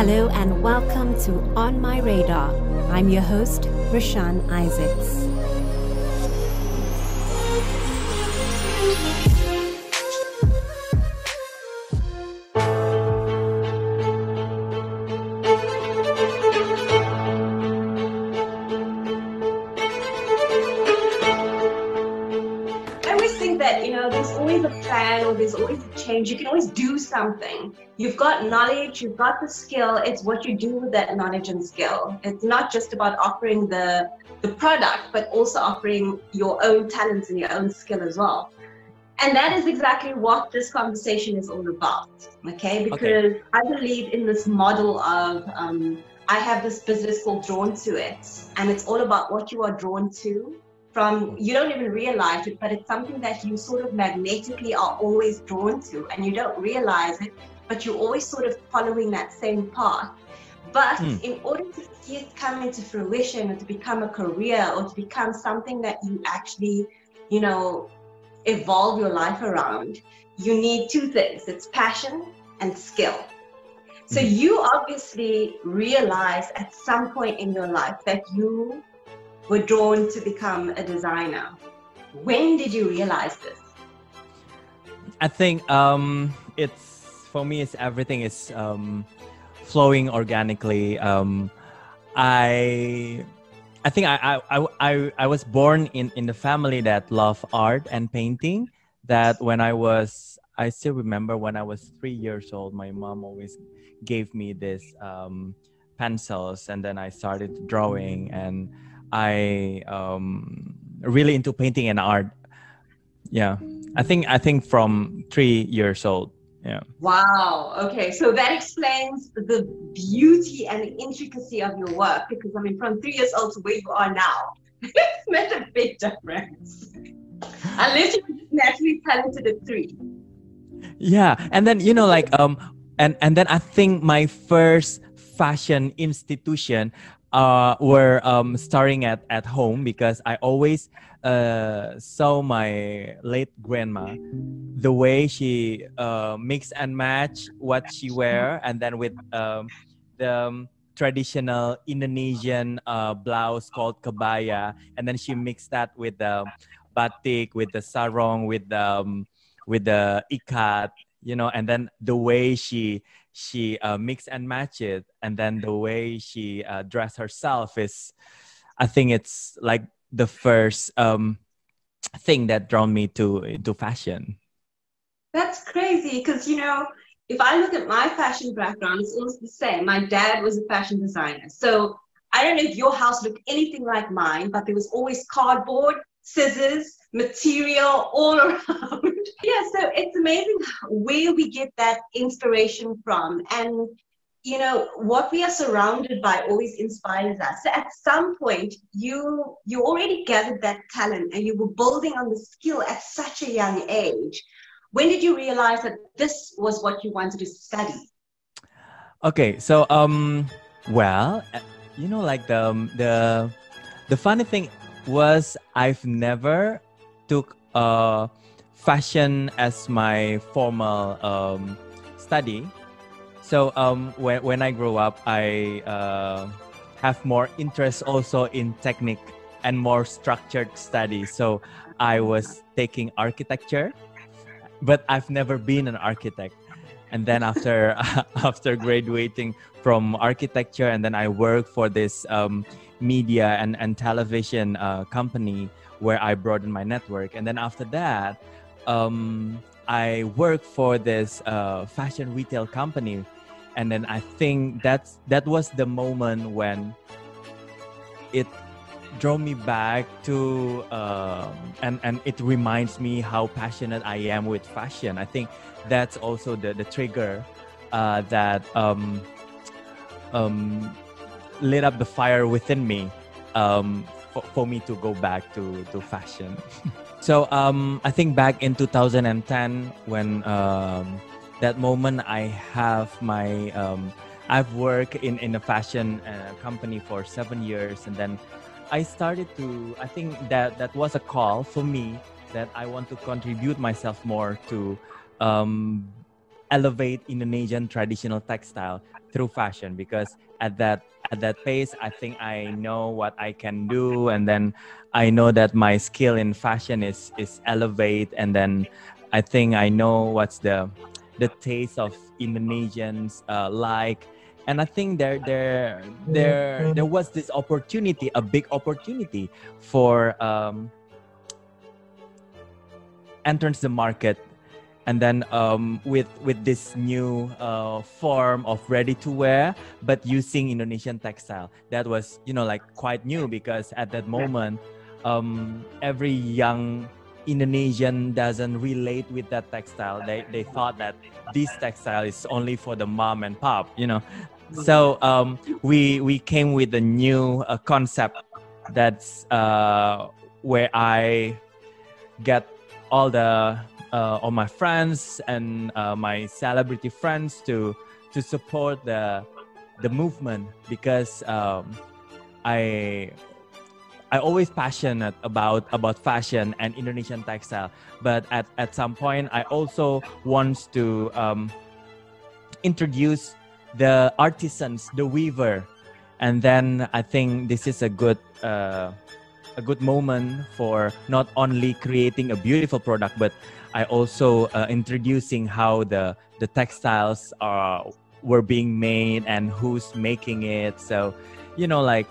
Hello and welcome to On My Radar. I'm your host, Rashaan Isaacs. You can always do something. You've got knowledge, you've got the skill. It's what you do with that knowledge and skill. It's not just about offering the product, but also offering your own talents and your own skill as well. And that is exactly what this conversation is all about, okay? Because I believe in this model of, I have this business called Drawn to It, and it's all about what you are drawn to. From, you don't even realize it, but it's something that you sort of magnetically are always drawn to, and you don't realize it, but you're always sort of following that same path. But in order to see it come into fruition, or to become a career, or to become something that you actually, you know, evolve your life around, you need two things. It's passion and skill. So you obviously realize at some point in your life that you were drawn to become a designer. When did you realize this? I think it's, for me, it's everything is flowing organically. I think I was born in the family that loved art and painting. That when I was, I still remember when I was 3 years old, my mom always gave me this pencils, and then I started drawing, and I really into painting and art. Yeah, I think from 3 years old. Yeah. Wow. Okay, so that explains the beauty and the intricacy of your work, because I mean, from 3 years old to where you are now, it's made a big difference. Unless you were just naturally talented at three. Yeah, and then you know, like and then I think my first fashion institution were starting at home, because I always saw my late grandma, the way she mix and match what she wear, and then with the traditional Indonesian blouse called kebaya, and then she mixed that with the batik, with the sarong, with the ikat, you know, and then the way she mix and match it, and then the way she dress herself is, I think it's like the first thing that drawn me to fashion. That's crazy, because you know, if I look at my fashion background, it's almost the same. My dad was a fashion designer, so I don't know if your house looked anything like mine, but there was always cardboard, scissors, material all around. Yeah, so it's amazing where we get that inspiration from. And, you know, what we are surrounded by always inspires us. So at some point, you already gathered that talent, and you were building on the skill at such a young age. When did you realize that this was what you wanted to study? Okay, so, well, you know, like the funny thing was, I've never took fashion as my formal study. So when I grew up, I have more interest also in technique and more structured study. So I was taking architecture, but I've never been an architect. And then after after graduating from architecture, and then I worked for this media and television company where I broadened my network. And then after that, I worked for this fashion retail company. And then I think that was the moment when it drove me back to, and it reminds me how passionate I am with fashion. I think that's also the trigger that lit up the fire within me for me to go back to fashion. So I think back in 2010, when that moment I have my, I've worked in a fashion company for 7 years, and then I started to, I think that was a call for me that I want to contribute myself more to elevate Indonesian traditional textile through fashion, because at that pace, I think I know what I can do, and then I know that my skill in fashion is elevate, and then I think I know what's the taste of Indonesians like. And I think there was this opportunity, a big opportunity for entrance the market, and then with this new form of ready-to-wear, but using Indonesian textile. That was, you know, like quite new, because at that moment, every young Indonesian doesn't relate with that textile. They thought that this textile is only for the mom and pop, you know. So we came with a new concept that's where I get all my friends and my celebrity friends to support the movement, because I always passionate about fashion and Indonesian textile, but at some point I also want to introduce the artisans, the weaver, and then I think this is a good moment for not only creating a beautiful product, but I also introducing how the textiles were being made and who's making it. So, you know, like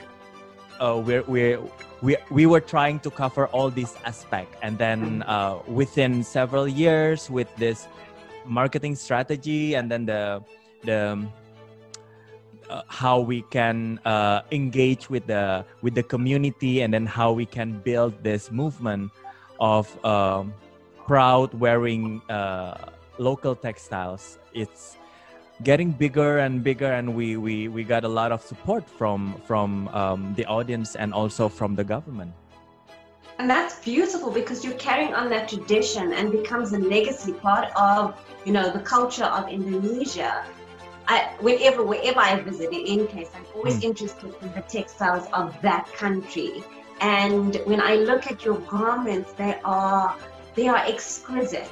we were trying to cover all these aspects, and then within several years with this marketing strategy, and then the how we can engage with the community, and then how we can build this movement of proud wearing local textiles. It's getting bigger and bigger, and we got a lot of support from the audience and also from the government. And that's beautiful, because you're carrying on that tradition and becomes a legacy part of, you know, the culture of Indonesia. Wherever I visit, in any case, I'm always interested in the textiles of that country. And when I look at your garments, they are exquisite.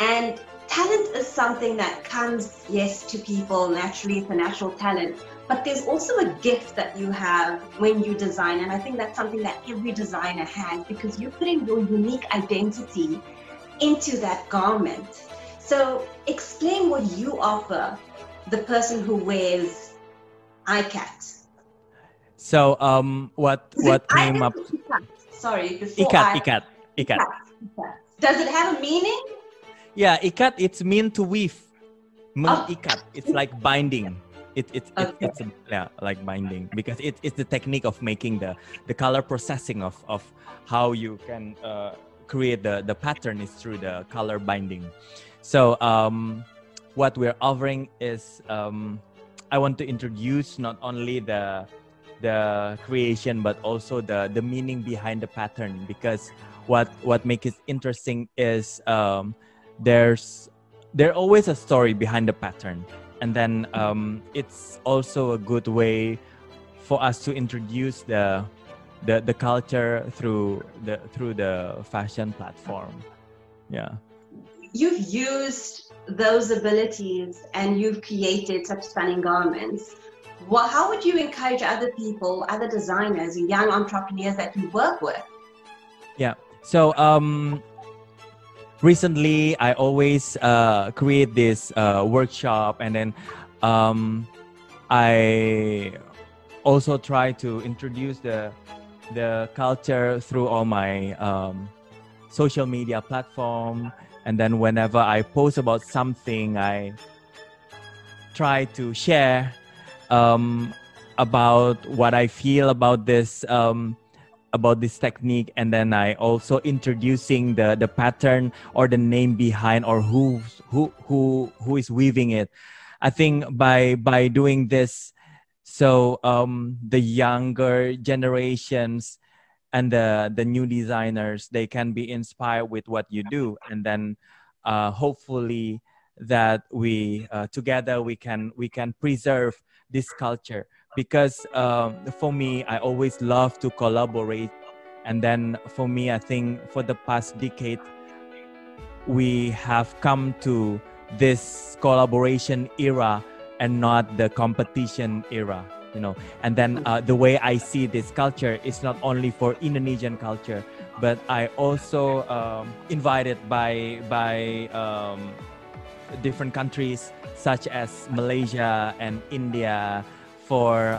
And talent is something that comes, yes, to people naturally. It's a natural talent, but there's also a gift that you have when you design. And I think that's something that every designer has, because you're putting your unique identity into that garment. So explain what you offer the person who wears ikat. So what came up? Ikat. Sorry, before ikat. Does it have a meaning? Yeah, ikat. It's mean to weave. Ikat. It's like binding. It's like binding, because it's the technique of making the color processing of how you can create the pattern is through the color binding. So what we're offering is, I want to introduce not only the creation, but also the meaning behind the pattern, because what makes it interesting is there's always a story behind the pattern, and then it's also a good way for us to introduce the culture through the fashion platform. Yeah. You've used those abilities and you've created such stunning garments. Well, how would you encourage other people, other designers, and young entrepreneurs that you work with? Yeah, so recently I always create this workshop, and then I also try to introduce the culture through all my social media platform. And then whenever I post about something, I try to share about what I feel about this technique. And then I also introducing the pattern or the name behind, or who is weaving it. I think by doing this, so the younger generations and the new designers, they can be inspired with what you do. And then hopefully that we together we can preserve this culture, because for me, I always love to collaborate. And then for me, I think for the past decade, we have come to this collaboration era and not the competition era, you know. And then the way I see this culture is not only for Indonesian culture, but I also invited by different countries such as Malaysia and India for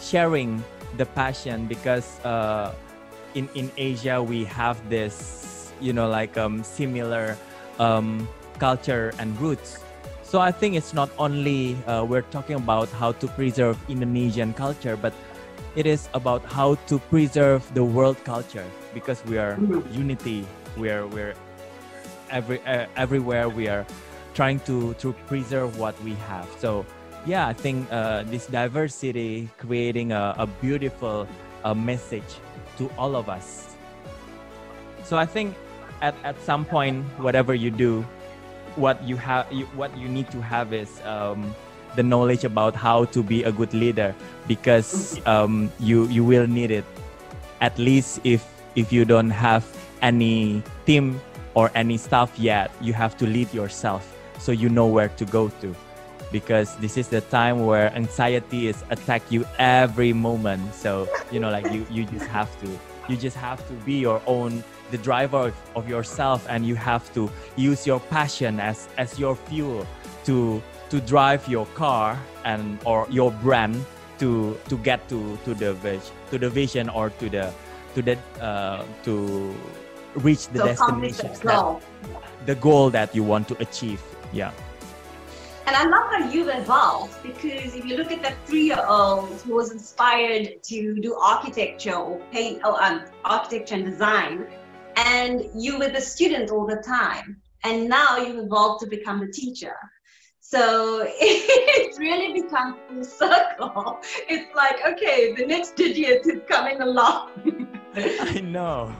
sharing the passion, because in Asia we have this, you know, like similar culture and roots. So I think it's not only we're talking about how to preserve Indonesian culture, but it is about how to preserve the world culture, because we are unity. We're everywhere. We are trying to preserve what we have. So yeah, I think this diversity creating a beautiful message to all of us. So I think at some point, whatever you do, what you need to have is the knowledge about how to be a good leader, because you will need it, at least if you don't have any team or any staff yet. You have to lead yourself, so you know where to go to, because this is the time where anxiety is attack you every moment. So you know, like you just have to be your own, the driver of yourself, and you have to use your passion as your fuel to drive your car and or your brand to get to the vision, or to reach the destination, the goal that you want to achieve. Yeah. And I love how you've evolved, because if you look at that 3-year-old who was inspired to do architecture or paint, architecture and design, and you were the student all the time, and now you've evolved to become a teacher. So it's really become full circle. It's like, okay, the next Didi is coming along. I know.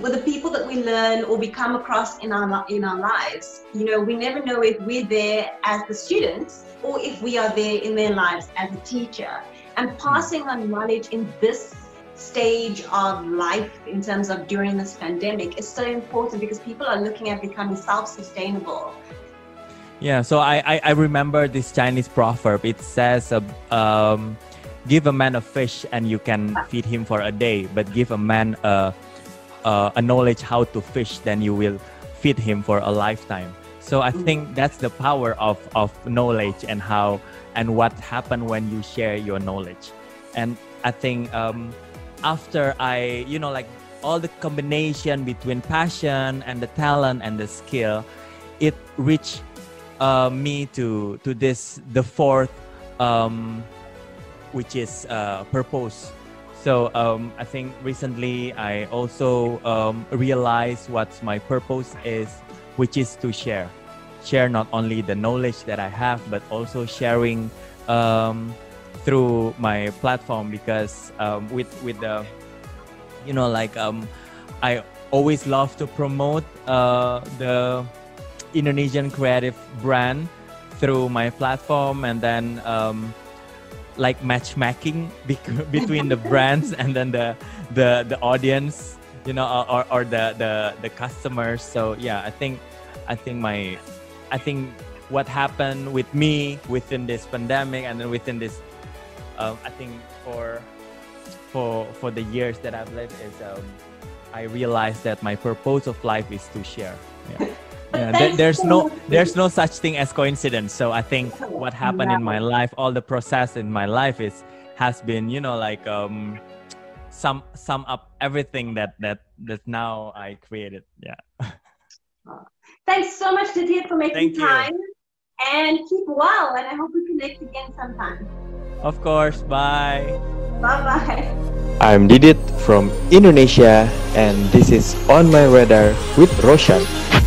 With the people that we learn or we come across in our lives, you know, we never know if we're there as the students or if we are there in their lives as a teacher. And passing on knowledge in this stage of life, in terms of during this pandemic, is so important, because people are looking at becoming self-sustainable. Yeah, so I remember this Chinese proverb. It says, "Give a man a fish and you can feed him for a day, but give a man a knowledge how to fish, then you will feed him for a lifetime." So I think that's the power of knowledge and how and what happens when you share your knowledge. And I think after I, you know, like all the combination between passion and the talent and the skill, it reached me to this, the fourth, which is purpose. So I think recently I also realized what my purpose is, which is to share. Share not only the knowledge that I have, but also sharing through my platform, because with the, you know, like I always love to promote the Indonesian creative brand through my platform, and then like matchmaking between the brands and then the audience, you know, or the customers. So yeah, I think what happened with me within this pandemic, and then within this I think for the years that I've lived, is I realized that my purpose of life is to share. Yeah. Yeah, there's no such thing as coincidence. So I think what happened in my life, all the process in my life has been, you know, like sum up everything that now I created. Yeah. Thanks so much, Didi, for making time. And keep well, and I hope we connect again sometime. Of course. Bye. Bye-bye. I'm Didi from Indonesia, and this is On My Radar with Rashaan.